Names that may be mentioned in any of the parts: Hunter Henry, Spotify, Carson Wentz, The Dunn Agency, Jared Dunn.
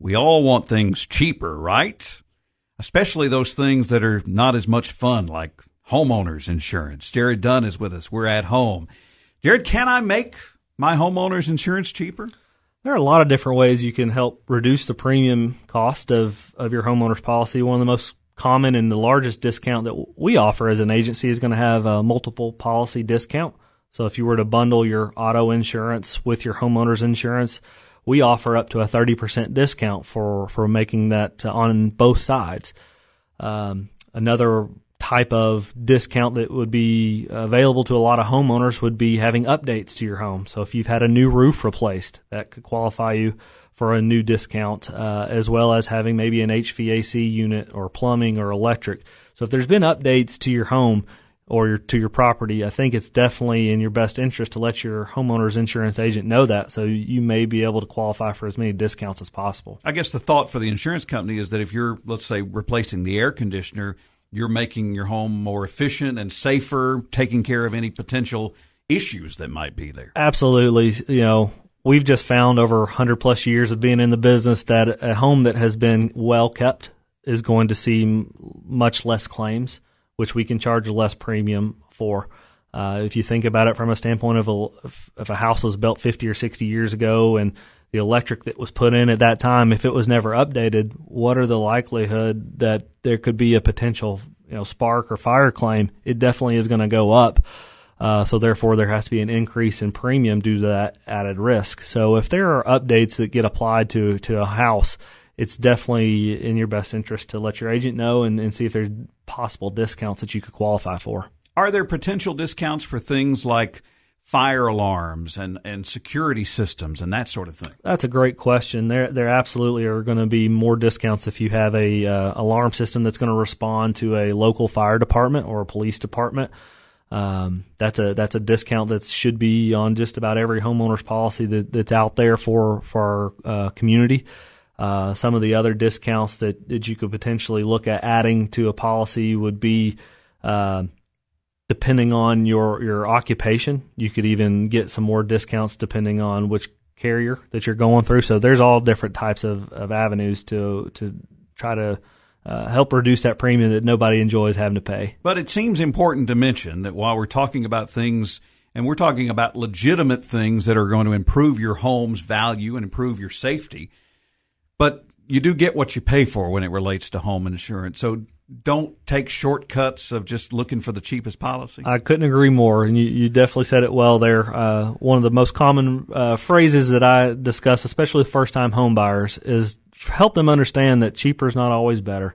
We all want things cheaper, right? Especially those things that are not as much fun, like homeowners insurance. Jared Dunn is with us. We're at home. Jared, can I make my homeowners insurance cheaper? There are a lot of different ways you can help reduce the premium cost of your homeowner's policy. One of the most common and the largest discount that we offer as an agency is going to have a multiple policy discount. So if you were to bundle your auto insurance with your homeowner's insurance, we offer up to a 30% discount for making that on both sides. Another type of discount that would be available to a lot of homeowners would be having updates to your home. So if you've had a new roof replaced, that could qualify you for a new discount, as well as having maybe an HVAC unit or plumbing or electric. So if there's been updates to your home or to your property, I think it's definitely in your best interest to let your homeowner's insurance agent know that, so you may be able to qualify for as many discounts as possible. I guess the thought for the insurance company is that if you're, let's say, replacing the air conditioner, you're making your home more efficient and safer, taking care of any potential issues that might be there. Absolutely. You know, we've just found over 100 plus years of being in the business that a home that has been well kept is going to see much less claims, which we can charge less premium for. If you think about it from a standpoint of if a house was built 50 or 60 years ago and the electric that was put in at that time, if it was never updated, what are the likelihood that there could be a potential, you know, spark or fire claim? It definitely is going to go up. So therefore, there has to be an increase in premium due to that added risk. So if there are updates that get applied to a house, it's definitely in your best interest to let your agent know and see if there's possible discounts that you could qualify for. Are there potential discounts for things like fire alarms and security systems and that sort of thing? That's a great question. There absolutely are going to be more discounts if you have a alarm system that's going to respond to a local fire department or a police department. That's a discount that should be on just about every homeowner's policy that's out there for our community. Some of the other discounts that you could potentially look at adding to a policy would be depending on your occupation. You could even get some more discounts depending on which carrier that you're going through. So there's all different types of avenues to try to help reduce that premium that nobody enjoys having to pay. But it seems important to mention that while we're talking about things, and we're talking about legitimate things that are going to improve your home's value and improve your safety, but you do get what you pay for when it relates to home insurance. So don't take shortcuts of just looking for the cheapest policy. I couldn't agree more, and you definitely said it well there. One of the most common phrases that I discuss, especially with first-time home buyers, is help them understand that cheaper is not always better.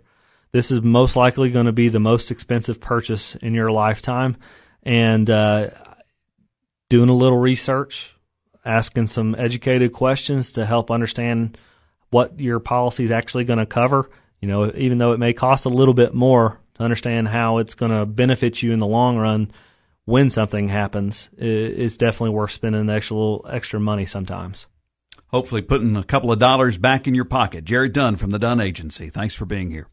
This is most likely going to be the most expensive purchase in your lifetime, and doing a little research, asking some educated questions to help understand what your policy is actually going to cover. You know, even though it may cost a little bit more, to understand how it's going to benefit you in the long run when something happens, it's definitely worth spending the extra money sometimes. Hopefully putting a couple of dollars back in your pocket. Jared Dunn from the Dunn Agency. Thanks for being here.